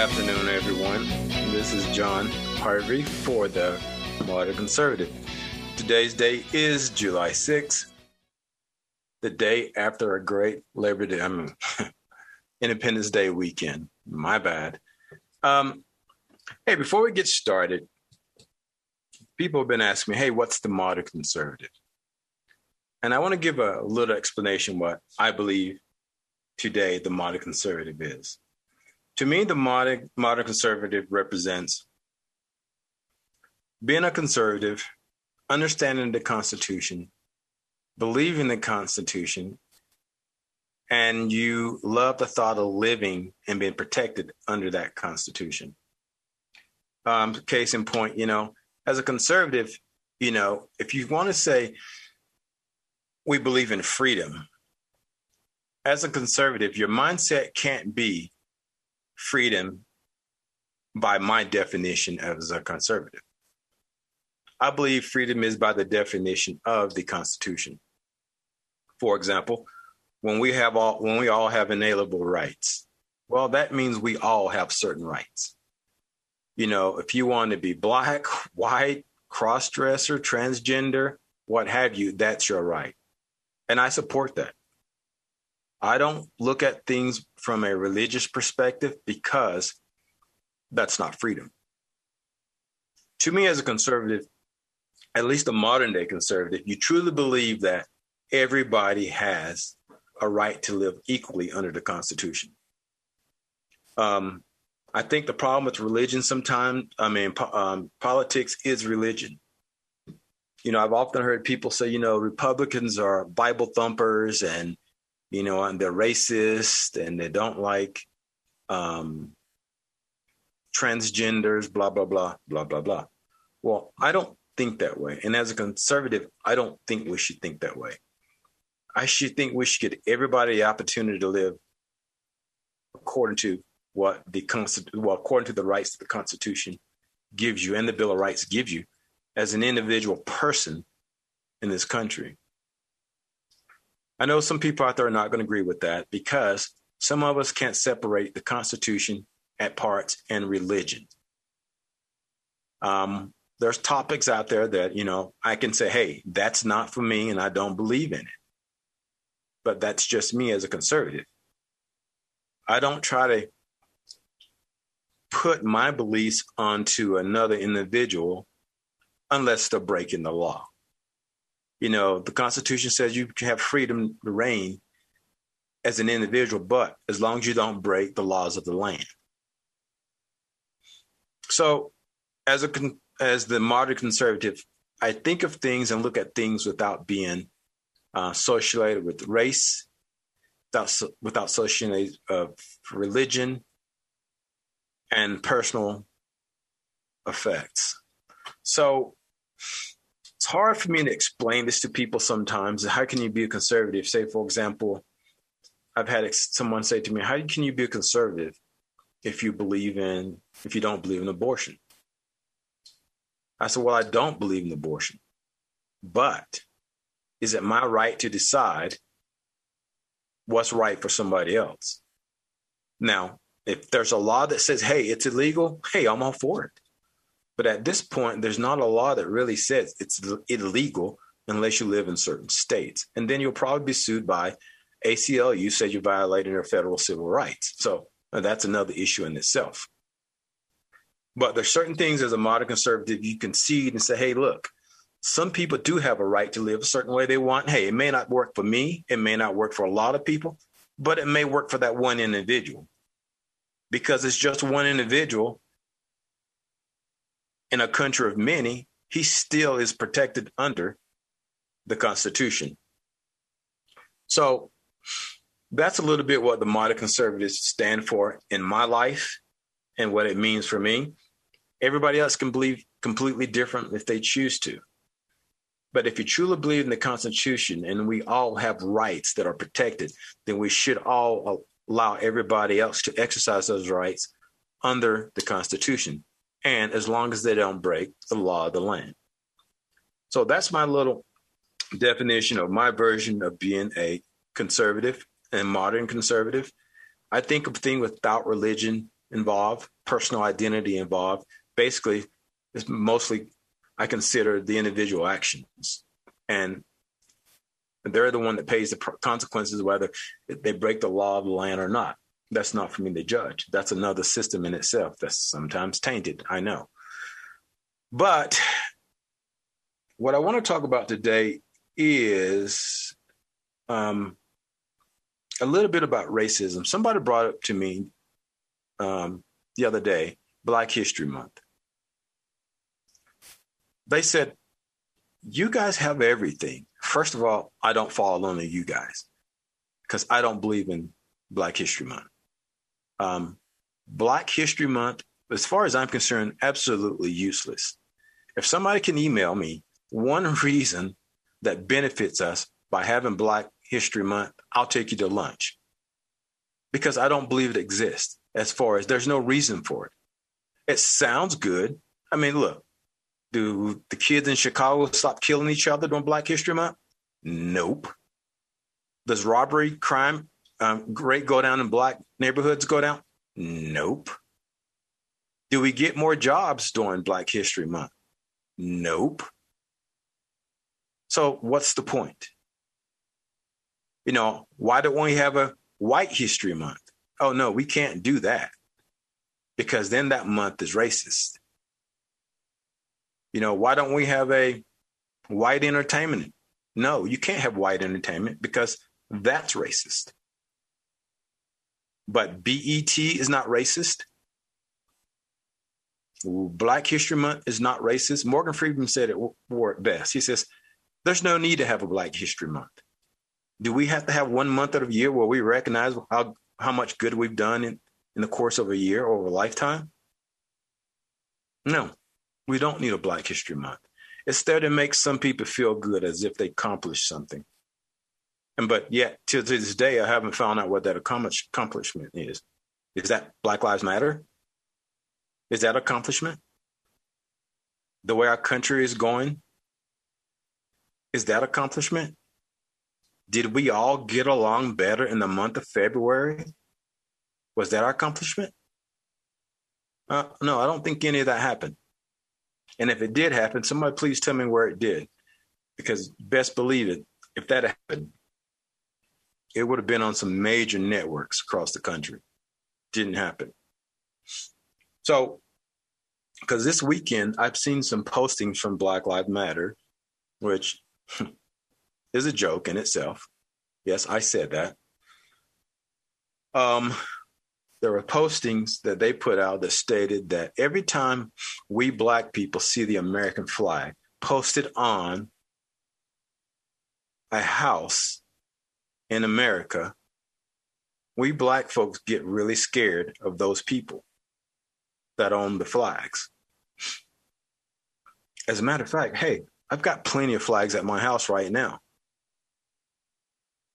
afternoon, everyone. This is John Harvey for the Modern Conservative. Today's date is July 6th, the day after a great Labor Day, Independence Day weekend. My bad. Hey, before we get started, people have been asking me, hey, what's the Modern Conservative? And I want to give a little explanation what I believe today the Modern Conservative is. To me, the modern conservative represents being a conservative, understanding the Constitution, believing the Constitution, and you love the thought of living and being protected under that Constitution. Case in point, as a conservative, if you want to say we believe in freedom, as a conservative, your mindset can't be freedom by my definition as a conservative. I believe freedom is by the definition of the Constitution. For example, when we all have inalienable rights, well, that means we all have certain rights. If you want to be black, white, cross-dresser, transgender, what have you, that's your right. And I support that. I don't look at things from a religious perspective because that's not freedom. To me, as a conservative, at least a modern day conservative, you truly believe that everybody has a right to live equally under the Constitution. I think the problem with religion sometimes, politics is religion. I've often heard people say, Republicans are Bible thumpers and, and they're racist and they don't like transgenders, blah, blah, blah, blah, blah, blah. Well, I don't think that way. And as a conservative, I don't think we should think that way. I should think we should give everybody the opportunity to live according to according to the rights that the Constitution gives you and the Bill of Rights gives you as an individual person in this country. I know some people out there are not going to agree with that because some of us can't separate the Constitution at parts and religion. There's topics out there that, I can say, hey, that's not for me and I don't believe in it. But that's just me as a conservative. I don't try to put my beliefs onto another individual unless they're breaking the law. The Constitution says you have freedom to reign as an individual, but as long as you don't break the laws of the land. So as the modern conservative, I think of things and look at things without being associated with race, without associated of religion and personal effects. So it's hard for me to explain this to people sometimes. How can you be a conservative? Say, for example, I've had someone say to me, how can you be a conservative if you don't believe in abortion? I said, well, I don't believe in abortion, but is it my right to decide what's right for somebody else? Now, if there's a law that says, hey, it's illegal, hey, I'm all for it. But at this point, there's not a law that really says it's illegal unless you live in certain states. And then you'll probably be sued by ACLU, said you violated their federal civil rights. So that's another issue in itself. But there's certain things as a modern conservative, you concede and say, hey, look, some people do have a right to live a certain way they want. Hey, it may not work for me. It may not work for a lot of people, but it may work for that one individual because it's just one individual in a country of many. He still is protected under the Constitution. So that's a little bit what the modern conservatives stand for in my life and what it means for me. Everybody else can believe completely different if they choose to. But if you truly believe in the Constitution and we all have rights that are protected, then we should all allow everybody else to exercise those rights under the Constitution. And as long as they don't break the law of the land. So that's my little definition of my version of being a conservative and modern conservative. I think of things without religion involved, personal identity involved. Basically, it's mostly I consider the individual actions, and they're the one that pays the consequences, whether they break the law of the land or not. That's not for me to judge. That's another system in itself that's sometimes tainted, I know. But what I want to talk about today is a little bit about racism. Somebody brought up to me the other day, Black History Month. They said, you guys have everything. First of all, I don't fall under you guys because I don't believe in Black History Month. Black History Month, as far as I'm concerned, absolutely useless. If somebody can email me one reason that benefits us by having Black History Month, I'll take you to lunch, because I don't believe it exists. As far as there's no reason for it. It sounds good. I mean, look, do the kids in Chicago stop killing each other during Black History Month? Nope. Does robbery, crime rate go down in Black neighborhoods go down? Nope. Do we get more jobs during Black History Month? Nope. So what's the point? You know, why don't we have a White History Month? Oh, no, we can't do that because then that month is racist. You know, why don't we have a white entertainment? No, you can't have white entertainment because that's racist. But BET is not racist. Black History Month is not racist. Morgan Freeman said it best. He says, there's no need to have a Black History Month. Do we have to have one month of the year where we recognize how much good we've done in the course of a year or a lifetime? No, we don't need a Black History Month. It's there to make some people feel good as if they accomplished something. But yet, to this day, I haven't found out what that accomplishment is. Is that Black Lives Matter? Is that accomplishment? The way our country is going? Is that accomplishment? Did we all get along better in the month of February? Was that our accomplishment? No, I don't think any of that happened. And if it did happen, somebody please tell me where it did. Because best believe it, if that happened, it would have been on some major networks across the country. Didn't happen. So, because this weekend, I've seen some postings from Black Lives Matter, which is a joke in itself. Yes, I said that. There were postings that they put out that stated that every time we Black people see the American flag posted on a house in America, we Black folks get really scared of those people that own the flags. As a matter of fact, hey, I've got plenty of flags at my house right now.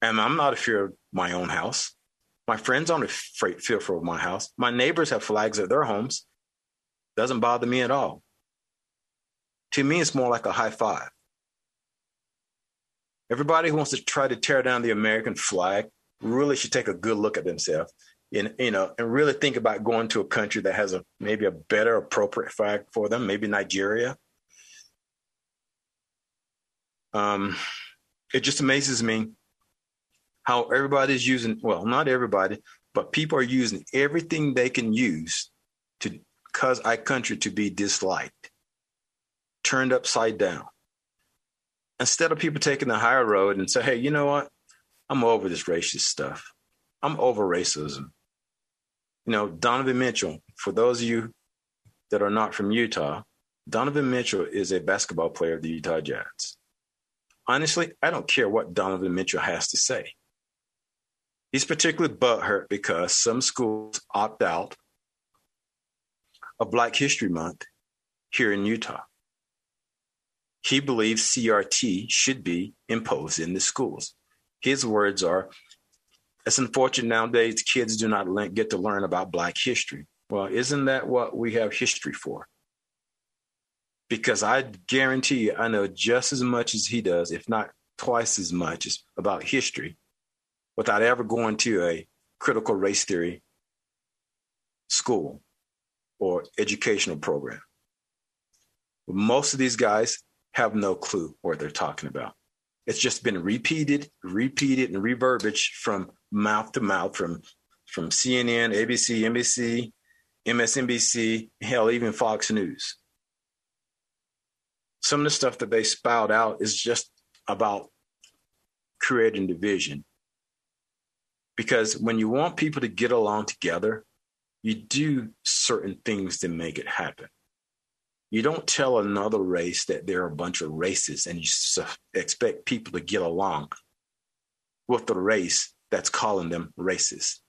And I'm not afraid of my own house. My friends aren't fearful of my house. My neighbors have flags at their homes. Doesn't bother me at all. To me, it's more like a high five. Everybody who wants to try to tear down the American flag really should take a good look at themselves and, you know, and really think about going to a country that has maybe a better appropriate flag for them, maybe Nigeria. It just amazes me how everybody's using, well, not everybody, but people are using everything they can use to cause our country to be disliked, turned upside down. Instead of people taking the higher road and say, hey, you know what? I'm over this racist stuff. I'm over racism. You know, Donovan Mitchell, for those of you that are not from Utah, Donovan Mitchell is a basketball player of the Utah Jazz. Honestly, I don't care what Donovan Mitchell has to say. He's particularly butthurt because some schools opt out of Black History Month here in Utah. He believes CRT should be imposed in the schools. His words are, it's unfortunate nowadays kids do not get to learn about Black history. Well, isn't that what we have history for? Because I guarantee you, I know just as much as he does, if not twice as much, about history, without ever going to a critical race theory school or educational program. Most of these guys have no clue what they're talking about. It's just been repeated and reverbage from mouth to mouth, from CNN, ABC, NBC, MSNBC, hell, even Fox News. Some of the stuff that they spout out is just about creating division. Because when you want people to get along together, you do certain things to make it happen. You don't tell another race that they're a bunch of racists and you expect people to get along with the race that's calling them racist.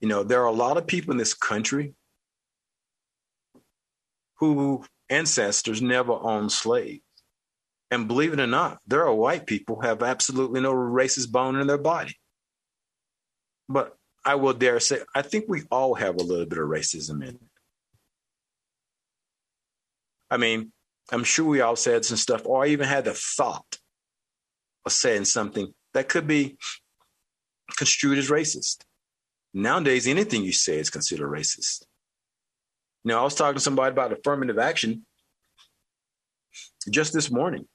You know, there are a lot of people in this country whose ancestors never owned slaves. And believe it or not, there are white people who have absolutely no racist bone in their body. But I will dare say, I think we all have a little bit of racism in it. I mean, I'm sure we all said some stuff, or I even had the thought of saying something that could be construed as racist. Nowadays, anything you say is considered racist. You know, I was talking to somebody about affirmative action just this morning.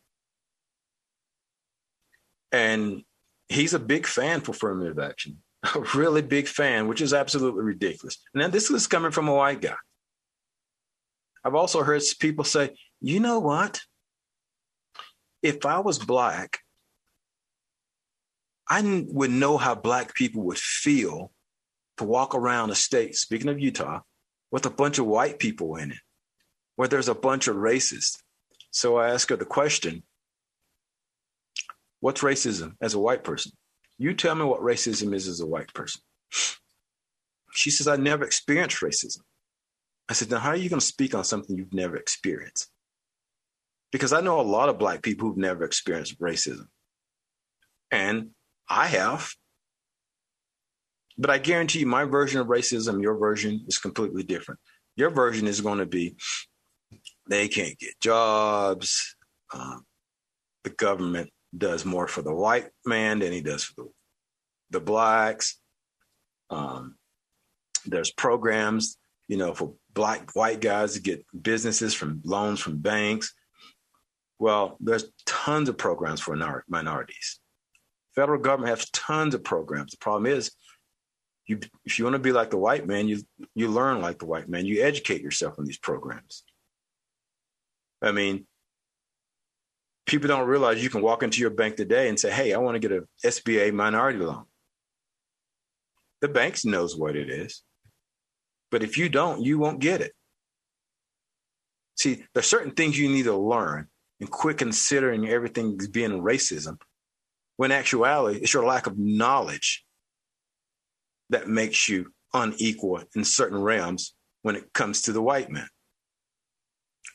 And he's a big fan for affirmative action, a really big fan, which is absolutely ridiculous. Now, this is coming from a white guy. I've also heard people say, you know what? If I was black, I would know how black people would feel to walk around a state, speaking of Utah, with a bunch of white people in it, where there's a bunch of racists. So I asked her the question, what's racism as a white person? You tell me what racism is as a white person. She says, I never experienced racism. I said, then how are you going to speak on something you've never experienced? Because I know a lot of black people who've never experienced racism. And I have. But I guarantee you my version of racism, your version is completely different. Your version is going to be, they can't get jobs. The government does more for the white man than he does for the blacks. There's programs, you know, for black white guys to get businesses from loans from banks. Well, there's tons of programs for minorities. Federal government has tons of programs. The problem is, if you want to be like the white man, you learn like the white man. You educate yourself in these programs. I mean, people don't realize you can walk into your bank today and say, hey, I want to get a SBA minority loan. The bank knows what it is. But if you don't, you won't get it. See, there's certain things you need to learn and quit considering everything being racism, when in actuality, it's your lack of knowledge that makes you unequal in certain realms when it comes to the white man.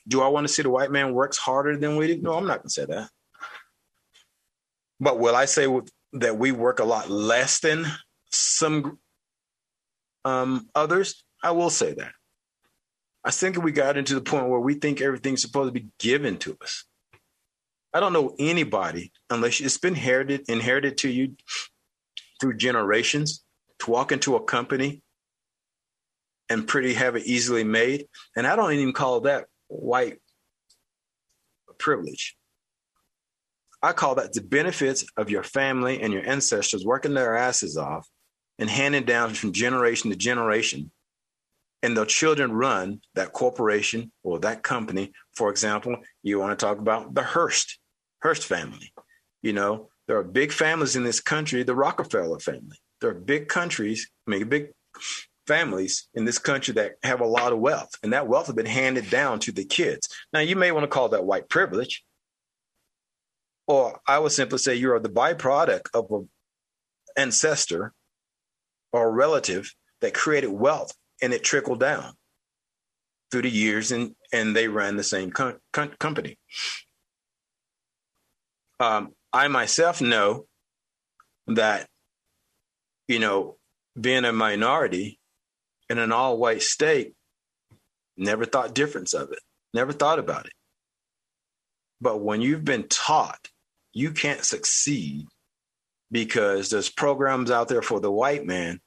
Do I want to see the white man works harder than we do? No, I'm not going to say that. But will I say that we work a lot less than some others? I will say that. I think we got into the point where we think everything's supposed to be given to us. I don't know anybody, unless it's been inherited to you through generations, to walk into a company and have it easily made. And I don't even call that white privilege. I call that the benefits of your family and your ancestors working their asses off and handed down from generation to generation. And their children run that corporation or that company. For example, you want to talk about the Hearst family. You know, there are big families in this country, the Rockefeller family. There are big families in this country that have a lot of wealth. And that wealth has been handed down to the kids. Now, you may want to call that white privilege. Or I would simply say you are the byproduct of an ancestor or a relative that created wealth, and it trickled down through the years, and they ran the same company. I myself know that, you know, being a minority in an all-white state, never thought difference of it, never thought about it. But when you've been taught you can't succeed because there's programs out there for the white man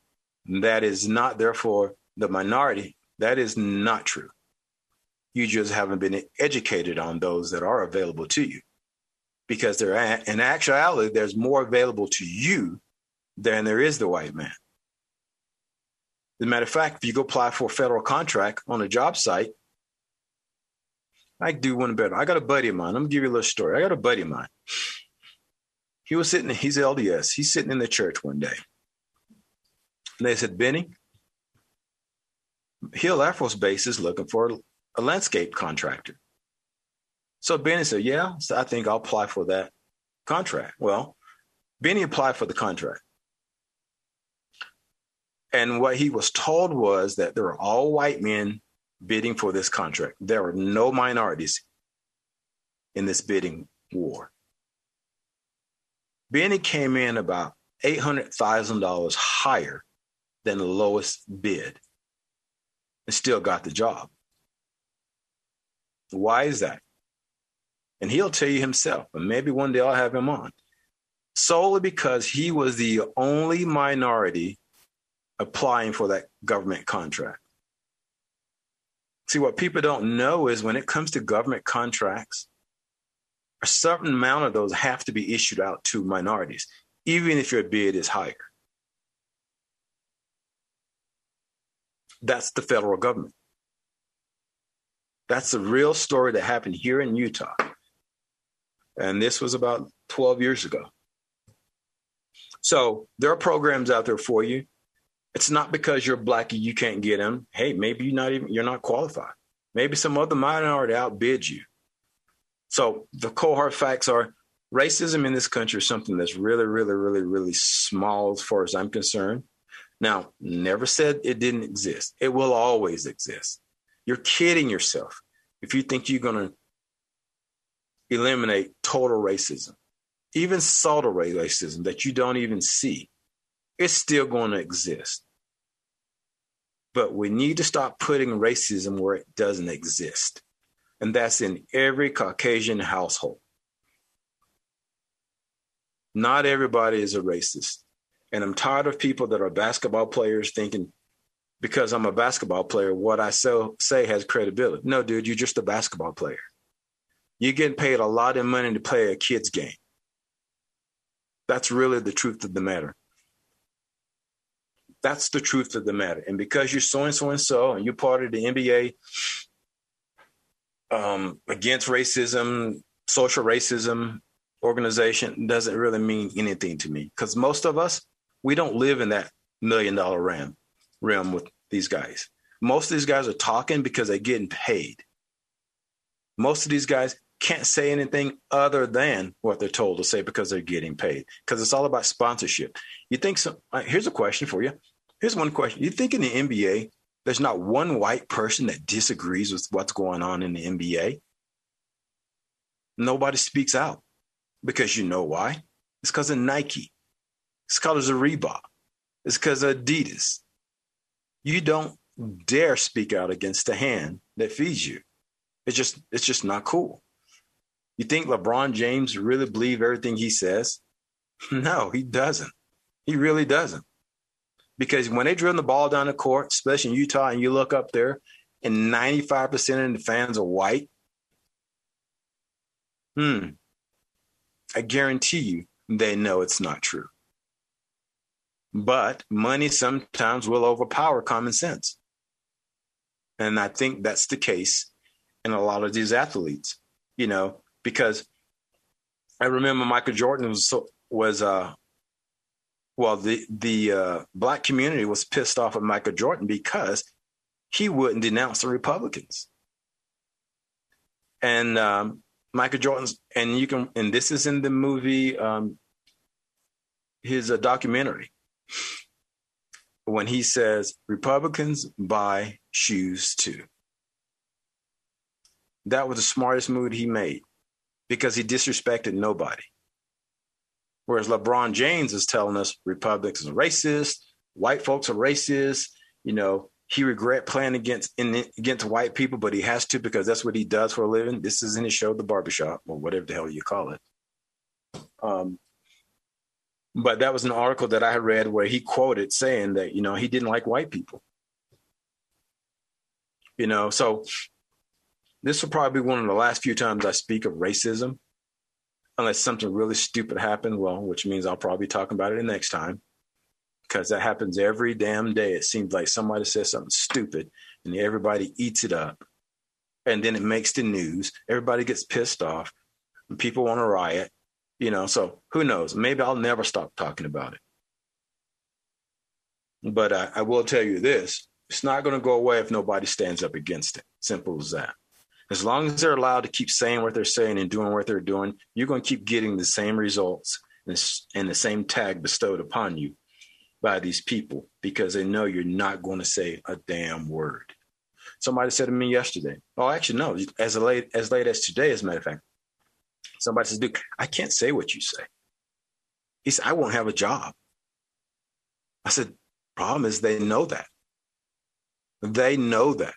that is not there for the minority, that is not true. You just haven't been educated on those that are available to you, because there, in actuality, there's more available to you than there is the white man. As a matter of fact, if you go apply for a federal contract on a job site, I do one better. I got a buddy of mine. I'm gonna give you a little story. I got a buddy of mine. He was sitting, he's LDS. He's sitting in the church one day. And they said, Benny, Hill Air Force Base is looking for a landscape contractor. So Benny said, yeah, so I think I'll apply for that contract. Well, Benny applied for the contract. And what he was told was that there were all white men bidding for this contract. There were no minorities in this bidding war. Benny came in about $800,000 higher than the lowest bid and still got the job. Why is that? And he'll tell you himself, and maybe one day I'll have him on, solely because he was the only minority applying for that government contract. See, what people don't know is when it comes to government contracts, a certain amount of those have to be issued out to minorities, even if your bid is higher. That's the federal government. That's the real story that happened here in Utah. And this was about 12 years ago. So there are programs out there for you. It's not because you're black and you can't get them. Hey, maybe you're not qualified. Maybe some other minority outbids you. So the cold hard facts are racism in this country is something that's really, really, really, really small as far as I'm concerned. Now, never said it didn't exist. It will always exist. You're kidding yourself if you think you're going to eliminate total racism, even subtle racism that you don't even see. It's still going to exist. But we need to stop putting racism where it doesn't exist. And that's in every Caucasian household. Not everybody is a racist. And I'm tired of people that are basketball players thinking, because I'm a basketball player, what I say has credibility. No, dude, you're just a basketball player. You're getting paid a lot of money to play a kid's game. That's really the truth of the matter. That's the truth of the matter. And because you're so-and-so and so, and you're part of the NBA against racism, social racism organization, doesn't really mean anything to me. Because most of us, we don't live in that $1 million realm with these guys. Most of these guys are talking because they're getting paid. Most of these guys can't say anything other than what they're told to say because they're getting paid, because it's all about sponsorship. You think so? Here's a question for you. Here's one question. You think in the NBA, there's not one white person that disagrees with what's going on in the NBA? Nobody speaks out because you know why? It's because of Nike. It's because of Reebok. It's because of Adidas. You don't dare speak out against the hand that feeds you. It's just not cool. You think LeBron James really believes everything he says? No, he doesn't. He really doesn't. Because when they drill the ball down the court, especially in Utah, and you look up there, and 95% of the fans are white, I guarantee you they know it's not true. But money sometimes will overpower common sense. And I think that's the case in a lot of these athletes, you know. Because I remember Michael Jordan was black community was pissed off at Michael Jordan because he wouldn't denounce the Republicans. And Michael Jordan's, and this is in the movie, his documentary, when he says, Republicans buy shoes too. That was the smartest move he made, because he disrespected nobody. Whereas LeBron James is telling us Republicans are racist, white folks are racist. You know, he regret playing against white people, but he has to because that's what he does for a living. This is in his show, The Barbershop, or whatever the hell you call it. But that was an article that I read where he quoted saying that, you know, he didn't like white people. you know. So this will probably be one of the last few times I speak of racism, unless something really stupid happened, well, which means I'll probably talk about it the next time, because that happens every damn day. It seems like somebody says something stupid and everybody eats it up, and then it makes the news. Everybody gets pissed off and people want to riot, you know. So who knows? Maybe I'll never stop talking about it. But I will tell you this. It's not going to go away if nobody stands up against it. Simple as that. As long as they're allowed to keep saying what they're saying and doing what they're doing, you're going to keep getting the same results and the same tag bestowed upon you by these people, because they know you're not going to say a damn word. Somebody said to me yesterday, oh, actually, no, as late as today, as a matter of fact, somebody says, dude, I can't say what you say. He said, I won't have a job. I said, problem is they know that. They know that.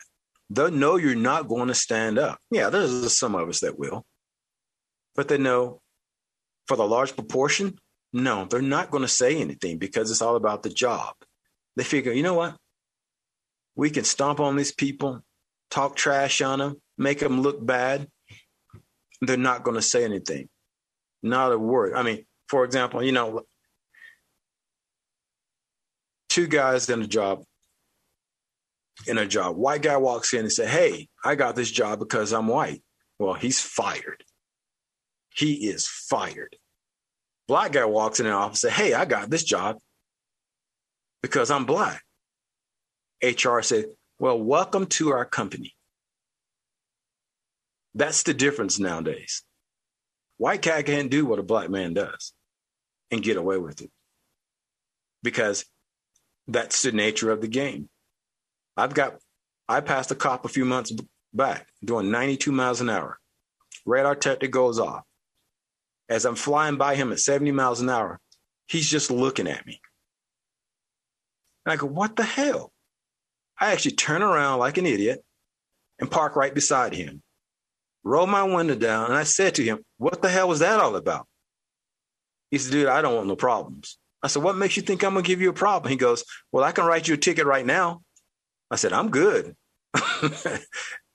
They know you're not going to stand up. Yeah, there's some of us that will. But they know for the large proportion, no, they're not going to say anything, because it's all about the job. They figure, you know what? We can stomp on these people, talk trash on them, make them look bad. They're not going to say anything. Not a word. I mean, for example, you know, two guys in a job. White guy walks in and says, hey, I got this job because I'm white. Well, he's fired. He is fired. Black guy walks in the office and says, hey, I got this job because I'm black. HR said, well, welcome to our company. That's the difference nowadays. White guy can't do what a black man does and get away with it, because that's the nature of the game. I passed a cop a few months back doing 92 miles an hour. Radar detector goes off. As I'm flying by him at 70 miles an hour, he's just looking at me. And I go, what the hell? I actually turn around like an idiot and park right beside him, roll my window down, and I said to him, what the hell was that all about? He said, dude, I don't want no problems. I said, what makes you think I'm going to give you a problem? He goes, well, I can write you a ticket right now. I said, I'm good.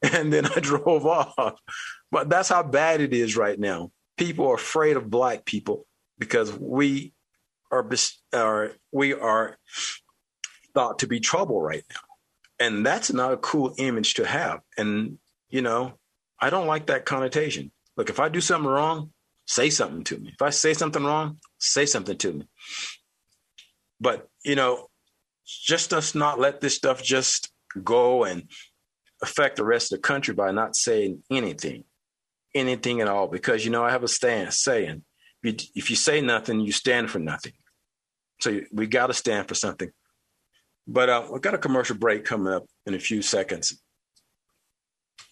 And then I drove off. But that's how bad it is right now. People are afraid of black people because we are thought to be trouble right now. And that's not a cool image to have. And, you know, I don't like that connotation. Look, if I do something wrong, say something to me. If I say something wrong, say something to me. But, you know, just us not let this stuff just go and affect the rest of the country by not saying anything at all. Because, you know, I have a stance saying, if you say nothing, you stand for nothing. So we got to stand for something. But we've got a commercial break coming up in a few seconds.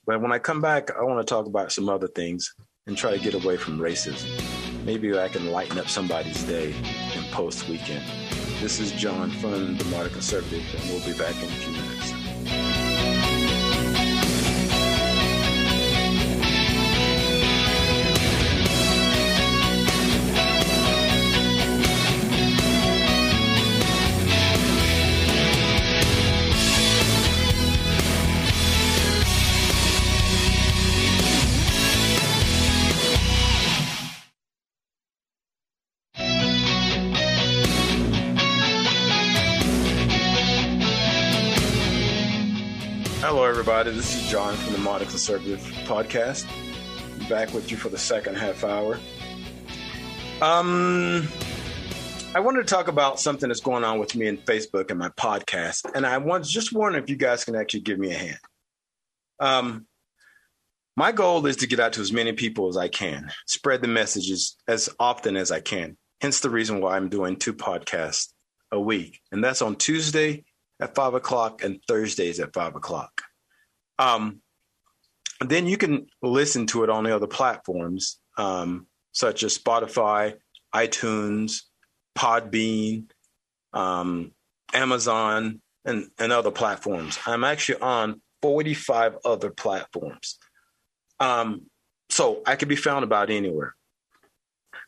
But when I come back, I want to talk about some other things and try to get away from racism. Maybe I can lighten up somebody's day and post weekend. This is John from the Modern Conservative, and we'll be back in a few minutes. Everybody, this is John from the Modern Conservative Podcast. I'm back with you for the second half hour. I wanted to talk about something that's going on with me and Facebook and my podcast, and I was just wondering if you guys can actually give me a hand. My goal is to get out to as many people as I can, spread the messages as often as I can. Hence the reason why I'm doing two podcasts a week, and that's on Tuesday at 5 o'clock and Thursdays at 5 o'clock. Then you can listen to it on the other platforms, such as Spotify, iTunes, Podbean, Amazon, and other platforms. I'm actually on 45 other platforms. So I can be found about anywhere.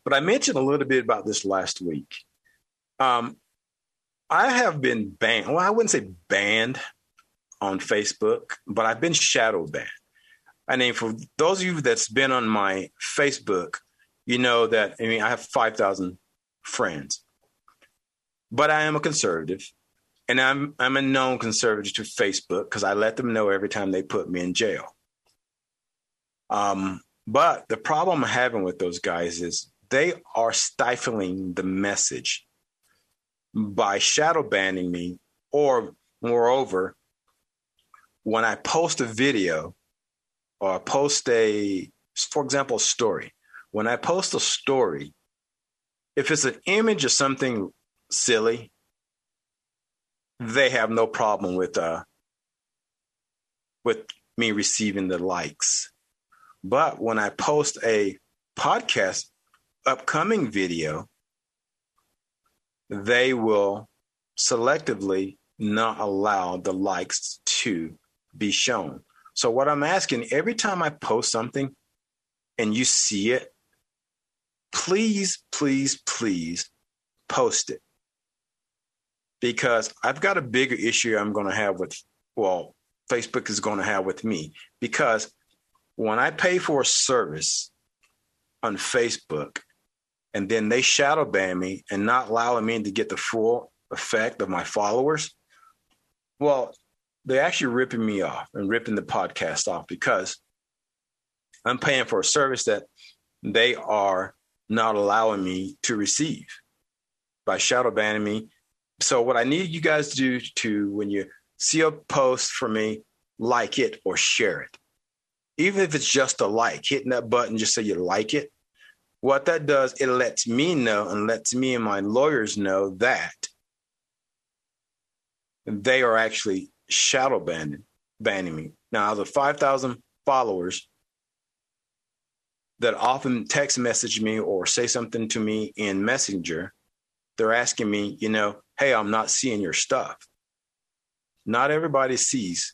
But I mentioned a little bit about this last week. I have been banned. Well, I wouldn't say banned. on Facebook, but I've been shadow banned. I mean, for those of you that's been on my Facebook, you know that, I mean, I have 5,000 friends, but I am a conservative, and I'm a known conservative to Facebook because I let them know every time they put me in jail. But the problem I'm having with those guys is they are stifling the message by shadow banning me, or moreover, when I post a video or post a, for example, a story, when I post a story, if it's an image of something silly, they have no problem with me receiving the likes. But when I post a podcast upcoming video, they will selectively not allow the likes to be shown. So what I'm asking, every time I post something and you see it, please, please, please post it. Because I've got a bigger issue I'm going to have with, well, Facebook is going to have with me. Because when I pay for a service on Facebook and then they shadow ban me and not allowing me to get the full effect of my followers, well, they're actually ripping me off and ripping the podcast off because I'm paying for a service that they are not allowing me to receive by shadow banning me. So what I need you guys to do to, when you see a post from me, like it or share it. Even if it's just a like, hitting that button, just say you like it. What that does, it lets me know and lets me and my lawyers know that they are actually shadow banning me. Now, out of 5,000 followers that often text message me or say something to me in Messenger, they're asking me, you know, hey, I'm not seeing your stuff. Not everybody sees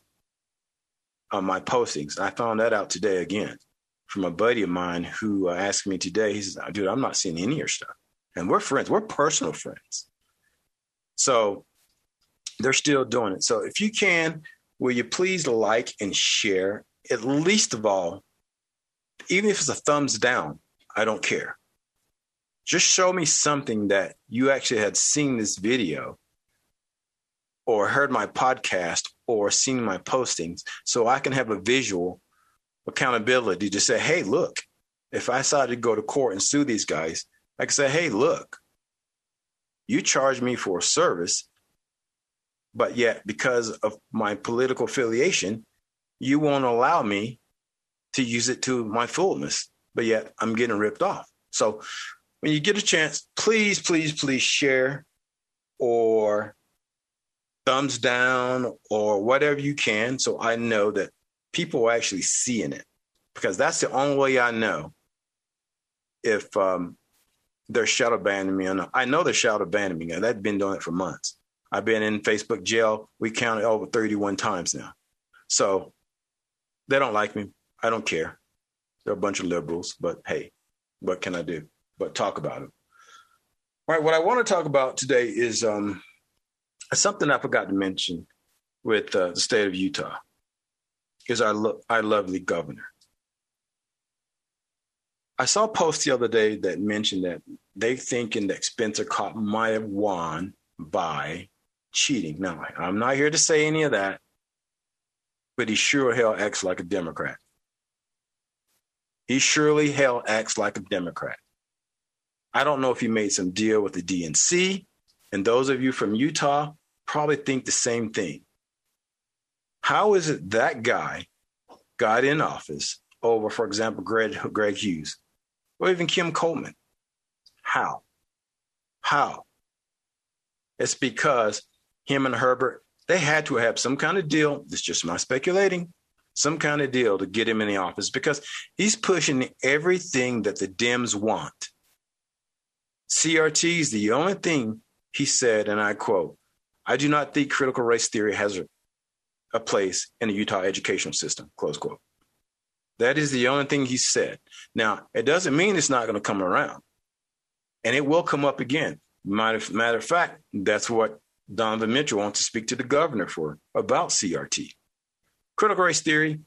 my postings. I found that out today again from a buddy of mine who asked me today. He says, dude, I'm not seeing any of your stuff. And we're friends. We're personal friends. So they're still doing it. So if you can, will you please like and share? At least of all, even if it's a thumbs down, I don't care. Just show me something that you actually had seen this video or heard my podcast or seen my postings so I can have a visual accountability to say, hey, look, if I decided to go to court and sue these guys, I can say, hey, look, you charged me for a service, but yet because of my political affiliation, you won't allow me to use it to my fullness, but yet I'm getting ripped off. So when you get a chance, please, please, please share or thumbs down or whatever you can so I know that people are actually seeing it, because that's the only way I know if they're shadow banning me or not. I know they're shadow banning me. They've been doing it for months. I've been in Facebook jail. We counted over 31 times now. So they don't like me. I don't care. They're a bunch of liberals, but hey, what can I do but talk about it? All right, what I want to talk about today is something I forgot to mention with the state of Utah, is our lovely governor. I saw a post the other day that mentioned that they thinking that Spencer Cobb might have won by cheating. Now, I'm not here to say any of that, but he sure hell acts like a Democrat. He surely hell acts like a Democrat. I don't know if he made some deal with the DNC, and those of you from Utah probably think the same thing. How is it that guy got in office over, for example, Greg Hughes or even Kim Coleman? How? How? It's because him and Herbert, they had to have some kind of deal. It's just my speculating. Some kind of deal to get him in the office, because he's pushing everything that the Dems want. CRT is the only thing he said, and I quote, I do not think critical race theory has a place in the Utah educational system, close quote. That is the only thing he said. Now, it doesn't mean it's not going to come around, and it will come up again. Matter of fact, that's what Donovan Mitchell wants to speak to the governor for about CRT. Critical race theory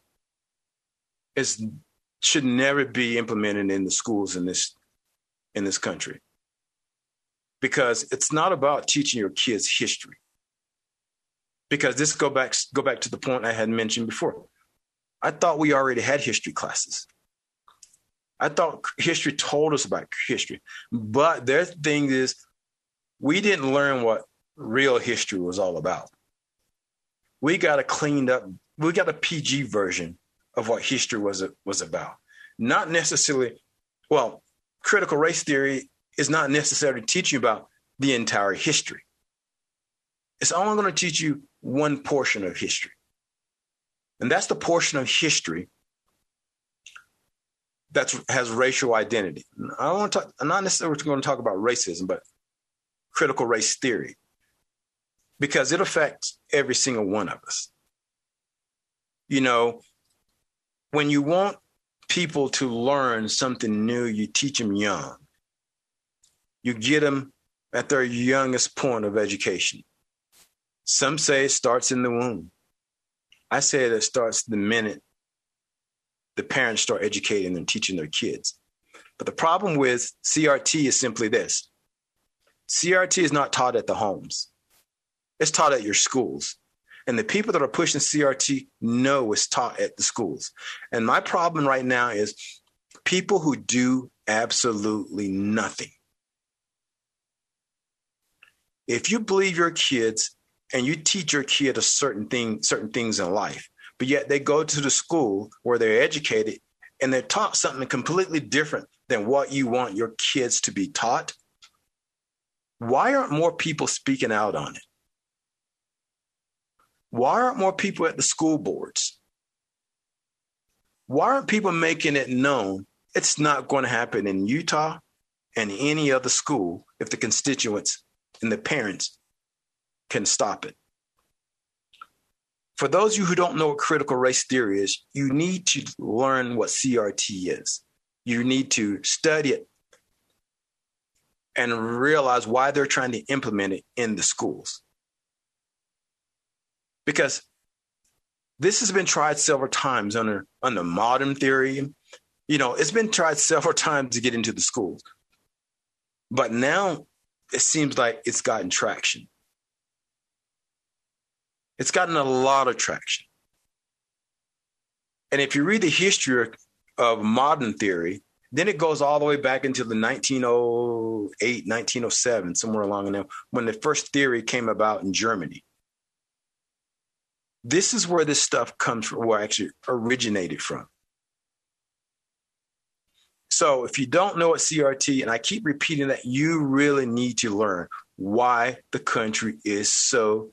should never be implemented in the schools in this country, because it's not about teaching your kids history. Because this go back to the point I had mentioned before. I thought we already had history classes. I thought history told us about history, but their thing is we didn't learn what real history was all about. We got a cleaned up, we got a PG version of what history was about. Not necessarily, well, critical race theory is not necessarily teaching about the entire history. It's only going to teach you one portion of history. And that's the portion of history that has racial identity. I'm not necessarily going to talk about racism, but critical race theory, because it affects every single one of us. You know, when you want people to learn something new, you teach them young. You get them at their youngest point of education. Some say it starts in the womb. I say it starts the minute the parents start educating and teaching their kids. But the problem with CRT is simply this. CRT is not taught at the homes. It's taught at your schools. And the people that are pushing CRT know it's taught at the schools. And my problem right now is people who do absolutely nothing. If you believe your kids and you teach your kid a certain things in life, but yet they go to the school where they're educated and they're taught something completely different than what you want your kids to be taught, why aren't more people speaking out on it? Why aren't more people at the school boards? Why aren't people making it known it's not going to happen in Utah and any other school if the constituents and the parents can stop it? For those of you who don't know what critical race theory is, you need to learn what CRT is. You need to study it and realize why they're trying to implement it in the schools. Because this has been tried several times under modern theory. You know, it's been tried several times to get into the schools. But now it seems like it's gotten traction. It's gotten a lot of traction. And if you read the history of modern theory, then it goes all the way back into the 1908, 1907, somewhere along in there, when the first theory came about in Germany. This is where this stuff comes from, or actually originated from. So if you don't know what CRT, and I keep repeating that, you really need to learn why the country is so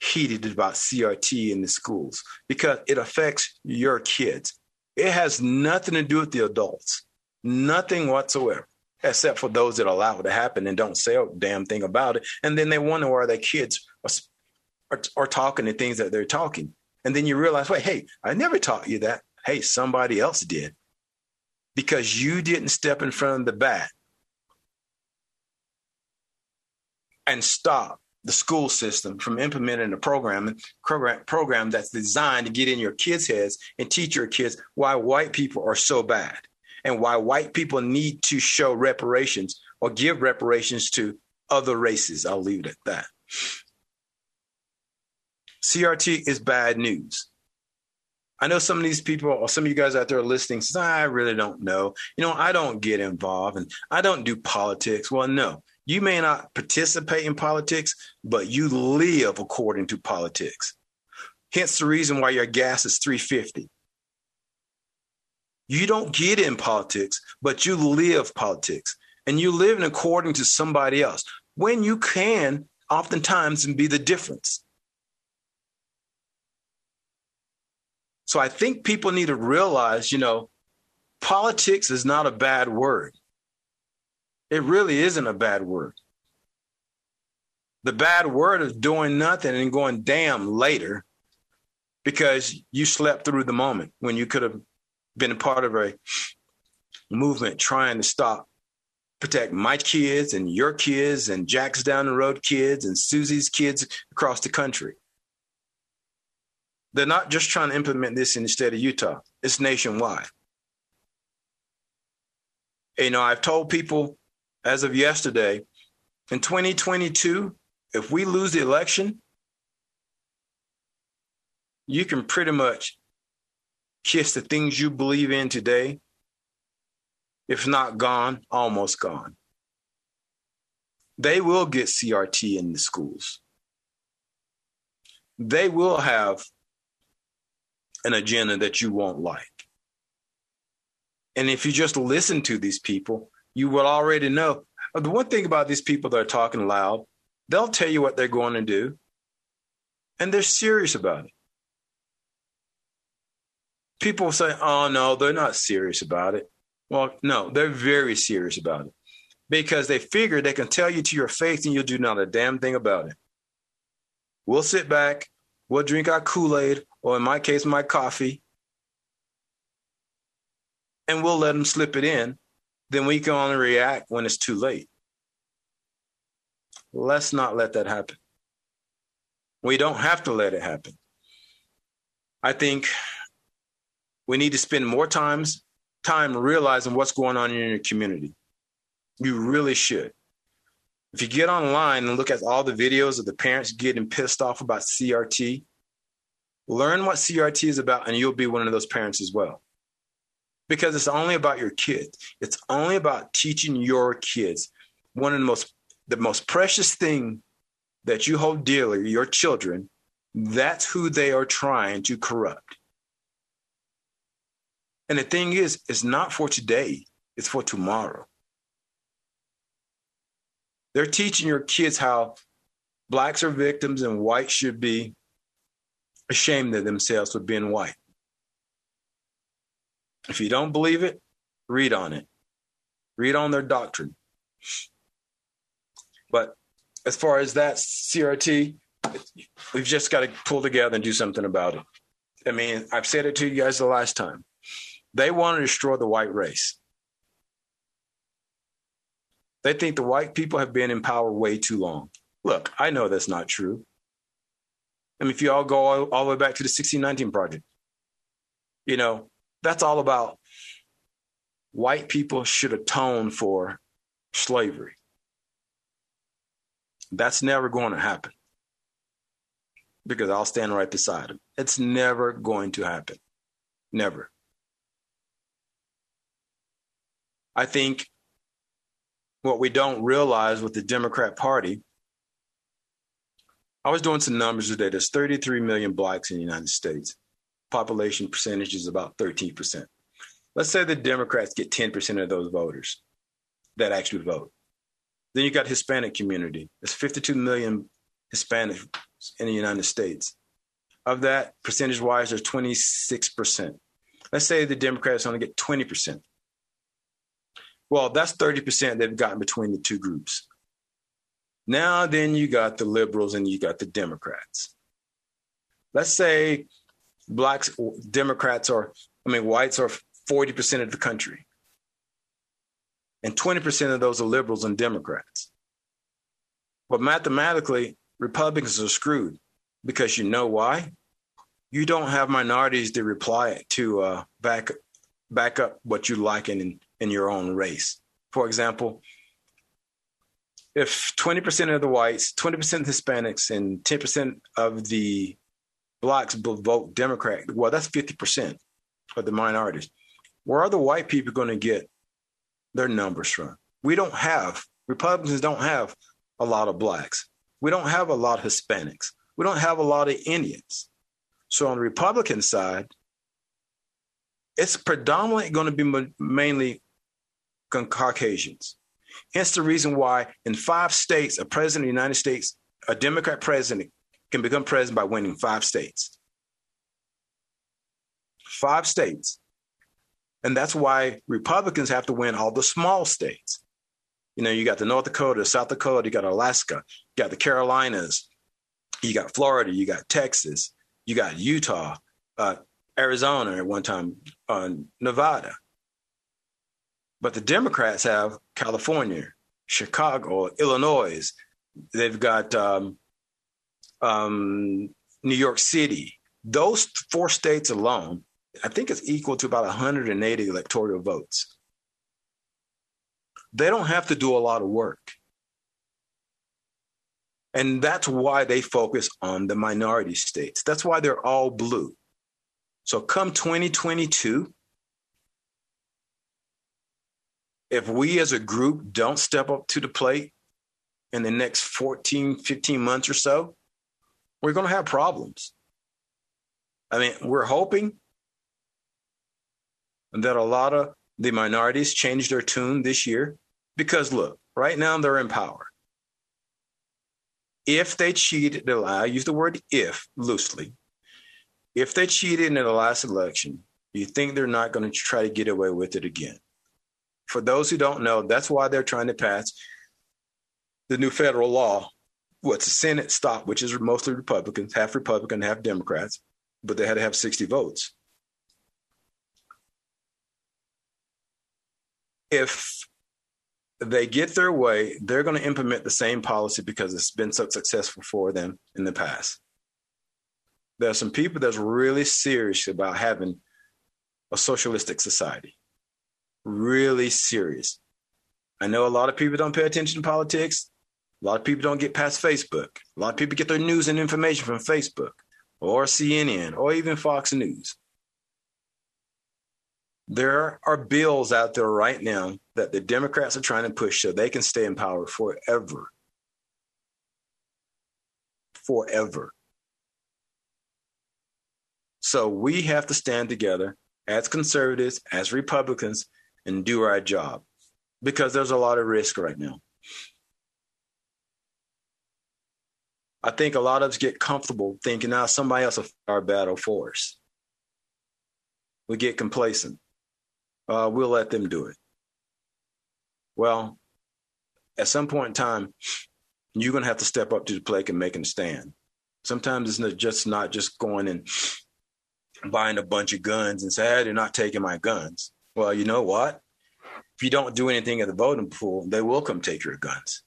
heated about CRT in the schools, because it affects your kids. It has nothing to do with the adults, nothing whatsoever, except for those that allow it to happen and don't say a damn thing about it. And then they wonder why their kids are talking the things that they're talking. And then you realize, wait, hey, I never taught you that. Hey, somebody else did, because you didn't step in front of the bat and stop the school system from implementing a program that's designed to get in your kids' heads and teach your kids why white people are so bad and why white people need to show reparations or give reparations to other races. I'll leave it at that. CRT is bad news. I know some of these people, or some of you guys out there listening, says, I really don't know. You know, I don't get involved and I don't do politics. Well, no, you may not participate in politics, but you live according to politics. Hence the reason why your gas is $3.50. You don't get in politics, but you live politics, and you live according to somebody else when you can, oftentimes, and be the difference. So I think people need to realize, you know, politics is not a bad word. It really isn't a bad word. The bad word is doing nothing and going damn later because you slept through the moment when you could have been a part of a movement trying to stop protect my kids and your kids and Jack's down the road kids and Susie's kids across the country. They're not just trying to implement this in the state of Utah. It's nationwide. You know, I've told people as of yesterday, in 2022, if we lose the election, you can pretty much kiss the things you believe in today, if not gone, almost gone. They will get CRT in the schools. They will have an agenda that you won't like. And if you just listen to these people, you will already know. The one thing about these people that are talking loud, they'll tell you what they're going to do, and they're serious about it. People say, oh, no, they're not serious about it. Well, no, they're very serious about it because they figure they can tell you to your face and you'll do not a damn thing about it. We'll sit back. We'll drink our Kool-Aid, or in my case, my coffee, and we'll let them slip it in. Then we can only react when it's too late. Let's not let that happen. We don't have to let it happen. I think we need to spend more time realizing what's going on in your community. You really should. If you get online and look at all the videos of the parents getting pissed off about CRT, learn what CRT is about, and you'll be one of those parents as well. Because it's only about your kids. It's only about teaching your kids. One of the most precious thing that you hold dearly, your children, that's who they are trying to corrupt. And the thing is, it's not for today. It's for tomorrow. They're teaching your kids how blacks are victims and whites should be ashamed of themselves for being white. If you don't believe it, read on it. Read on their doctrine. But as far as that CRT, we've just got to pull together and do something about it. I mean, I've said it to you guys the last time. They want to destroy the white race. They think the white people have been in power way too long. Look, I know that's not true. I mean, if you all go all the way back to the 1619 Project, you know, that's all about white people should atone for slavery. That's never going to happen because I'll stand right beside them. It's never going to happen. Never. I think what we don't realize with the Democrat Party, I was doing some numbers today. There's 33 million blacks in the United States. Population percentage is about 13%. Let's say the Democrats get 10% of those voters that actually vote. Then you got Hispanic community. There's 52 million Hispanics in the United States. Of that, percentage-wise, there's 26%. Let's say the Democrats only get 20%. Well, that's 30% they've gotten between the two groups. Now then you got the liberals and you got the Democrats. Let's say whites are 40% of the country. And 20% of those are liberals and Democrats. But mathematically, Republicans are screwed because you know why? You don't have minorities to reply to back up what you like in your own race. For example, if 20% of the whites, 20% of Hispanics, and 10% of the blacks vote Democrat, well, that's 50% of the minorities. Where are the white people going to get their numbers from? Republicans don't have a lot of blacks. We don't have a lot of Hispanics. We don't have a lot of Indians. So on the Republican side, it's predominantly going to be mainly Caucasians. Hence the reason why in 5 states, a president of the United States, a Democrat president, can become president by winning 5 states. 5 states. And that's why Republicans have to win all the small states. You know, you got the North Dakota, South Dakota, you got Alaska, you got the Carolinas, you got Florida, you got Texas, you got Utah, Arizona at one time, Nevada. But the Democrats have California, Chicago, Illinois. They've got New York City. Those four states alone, I think it's equal to about 180 electoral votes. They don't have to do a lot of work. And that's why they focus on the minority states. That's why they're all blue. So come 2022, if we as a group don't step up to the plate in the next 14, 15 months or so, we're going to have problems. I mean, we're hoping that a lot of the minorities change their tune this year because, look, right now they're in power. If they cheated, I use the word if loosely. If they cheated in the last election, you think they're not going to try to get away with it again? For those who don't know, that's why they're trying to pass the new federal law, what's the Senate stop, which is mostly Republicans, half Republican, half Democrats, but they had to have 60 votes. If they get their way, they're going to implement the same policy because it's been so successful for them in the past. There are some people that's really serious about having a socialistic society. Really serious. I know a lot of people don't pay attention to politics. A lot of people don't get past Facebook. A lot of people get their news and information from Facebook or CNN or even Fox News. There are bills out there right now that the Democrats are trying to push so they can stay in power forever. Forever. So we have to stand together as conservatives, as Republicans, and do our job because there's a lot of risk right now. I think a lot of us get comfortable thinking, now somebody else will fight our battle for us. We get complacent. We'll let them do it. Well, at some point in time, you're going to have to step up to the plate and make a stand. Sometimes it's not just going and buying a bunch of guns and say, hey, they're not taking my guns. Well, you know what? If you don't do anything at the voting pool, they will come take your guns.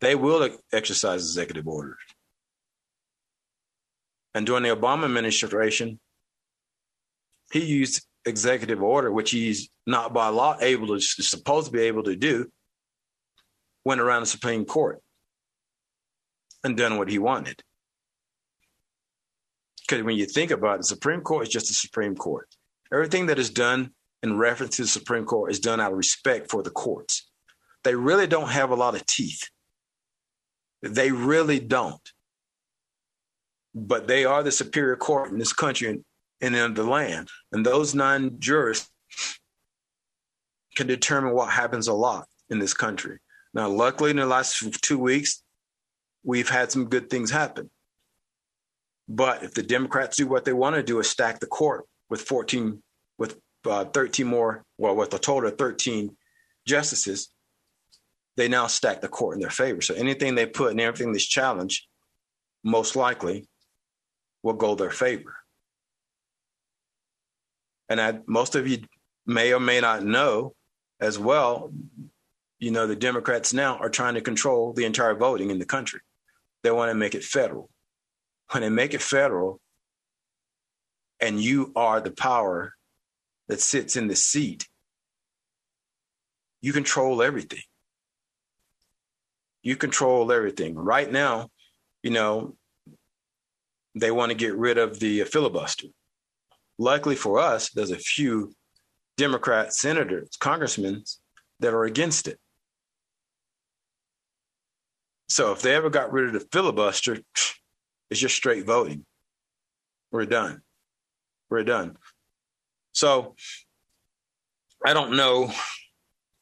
They will exercise executive orders. And during the Obama administration, he used executive order, which he's not by law supposed to be able to do, went around the Supreme Court and done what he wanted. Because when you think about it, the Supreme Court is just the Supreme Court. Everything that is done in reference to the Supreme Court is done out of respect for the courts. They really don't have a lot of teeth. They really don't. But they are the superior court in this country and in the land. And those 9 jurists can determine what happens a lot in this country. Now, luckily, in the last 2 weeks, we've had some good things happen. But if the Democrats do what they want to do is stack the court with 13 more, well, with a total of 13 justices, they now stack the court in their favor. So anything they put and everything that's challenged most likely will go their favor. And most of you may or may not know as well, you know, the Democrats now are trying to control the entire voting in the country. They want to make it federal. When they make it federal and you are the power that sits in the seat, you control everything. You control everything. Right now, you know, they want to get rid of the filibuster. Luckily for us, there's a few Democrat senators, congressmen that are against it. So if they ever got rid of the filibuster, it's just straight voting. We're done. We're done. So I don't know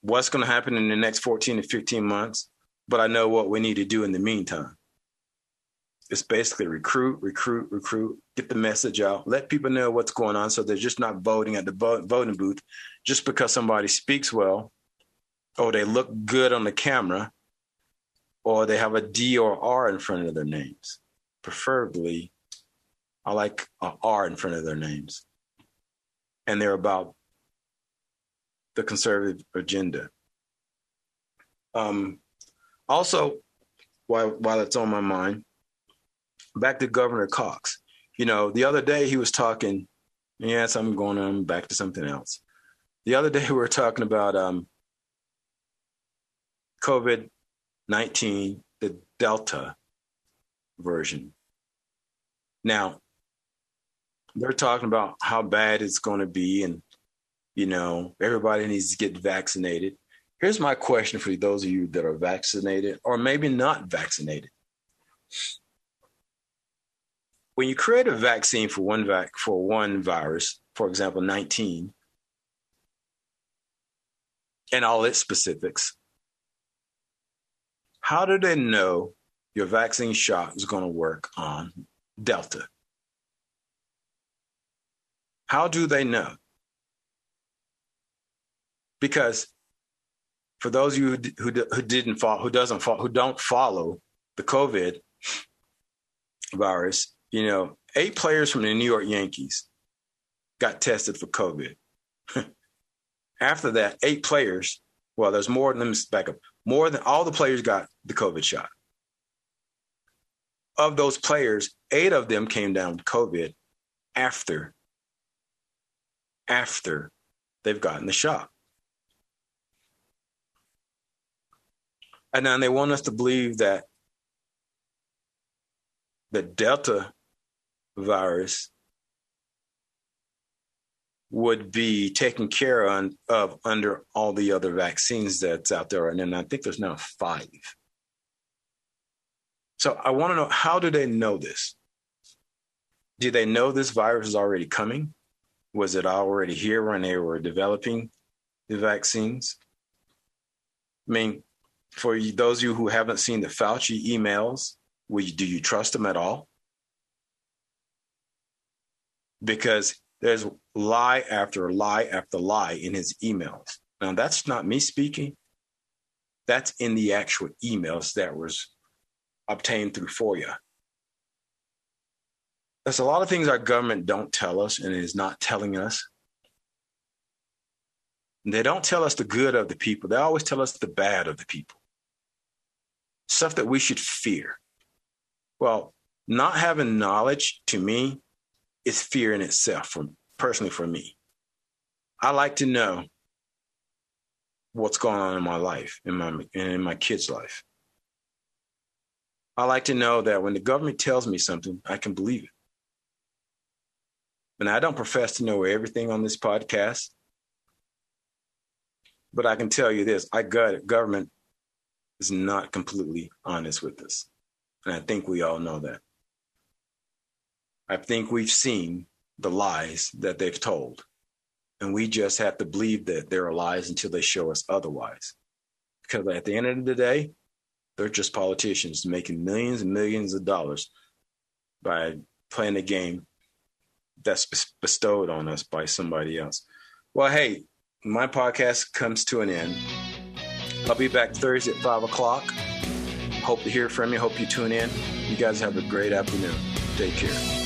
what's going to happen in the next 14 to 15 months, but I know what we need to do in the meantime. It's basically recruit, get the message out, let people know what's going on so they're just not voting at the voting booth just because somebody speaks well or they look good on the camera or they have a D or R in front of their names. Preferably, I like an R in front of their names. And they're about the conservative agenda. Also, while it's on my mind, back to Governor Cox. You know, the other day he was talking, yes, I'm going on back to something else. The other day we were talking about COVID-19, the Delta version. Now, they're talking about how bad it's going to be and, you know, everybody needs to get vaccinated. Here's my question for those of you that are vaccinated or maybe not vaccinated. When you create a vaccine for one virus, for example, 19, and all its specifics, how do they know your vaccine shot is going to work on Delta? How do they know? Because for those of you who don't follow the COVID virus, you know, 8 players from the New York Yankees got tested for COVID. After that, 8 players, well, there's more than, let me back up, more than all the players got the COVID shot. Of those players, 8 of them came down with COVID after they've gotten the shot. And then they want us to believe that the Delta virus would be taken care of under all the other vaccines that's out there. And I think there's now 5. So I want to know, how do they know this? Do they know this virus is already coming? Was it already here when they were developing the vaccines? I mean, for those of you who haven't seen the Fauci emails, do you trust him at all? Because there's lie after lie after lie in his emails. Now, that's not me speaking. That's in the actual emails that was obtained through FOIA. There's a lot of things our government don't tell us and is not telling us. They don't tell us the good of the people. They always tell us the bad of the people. Stuff that we should fear. Well, not having knowledge, to me, is fear in itself, personally for me. I like to know what's going on in my life and in my kids' life. I like to know that when the government tells me something, I can believe it. And I don't profess to know everything on this podcast, but I can tell you this, government is not completely honest with us. And I think we all know that. I think we've seen the lies that they've told. And we just have to believe that there are lies until they show us otherwise. Because at the end of the day, they're just politicians making millions and millions of dollars by playing a game that's bestowed on us by somebody else. Well, hey, my podcast comes to an end. I'll be back Thursday at 5 o'clock. Hope to hear from you. Hope you tune in. You guys have a great afternoon. Take care.